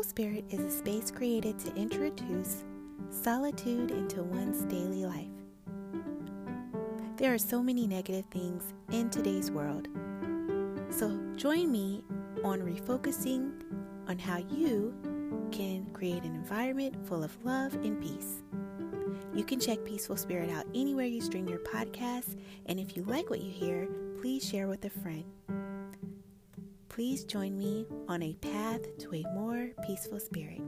Peaceful Spirit is a space created to introduce solitude into one's daily life. There are so many negative things in today's world. So join me on refocusing on how you can create an environment full of love and peace. You can check Peaceful Spirit out anywhere you stream your podcasts, and if you like what you hear, please share with a friend. Please join me on a path to a more peaceful spirit.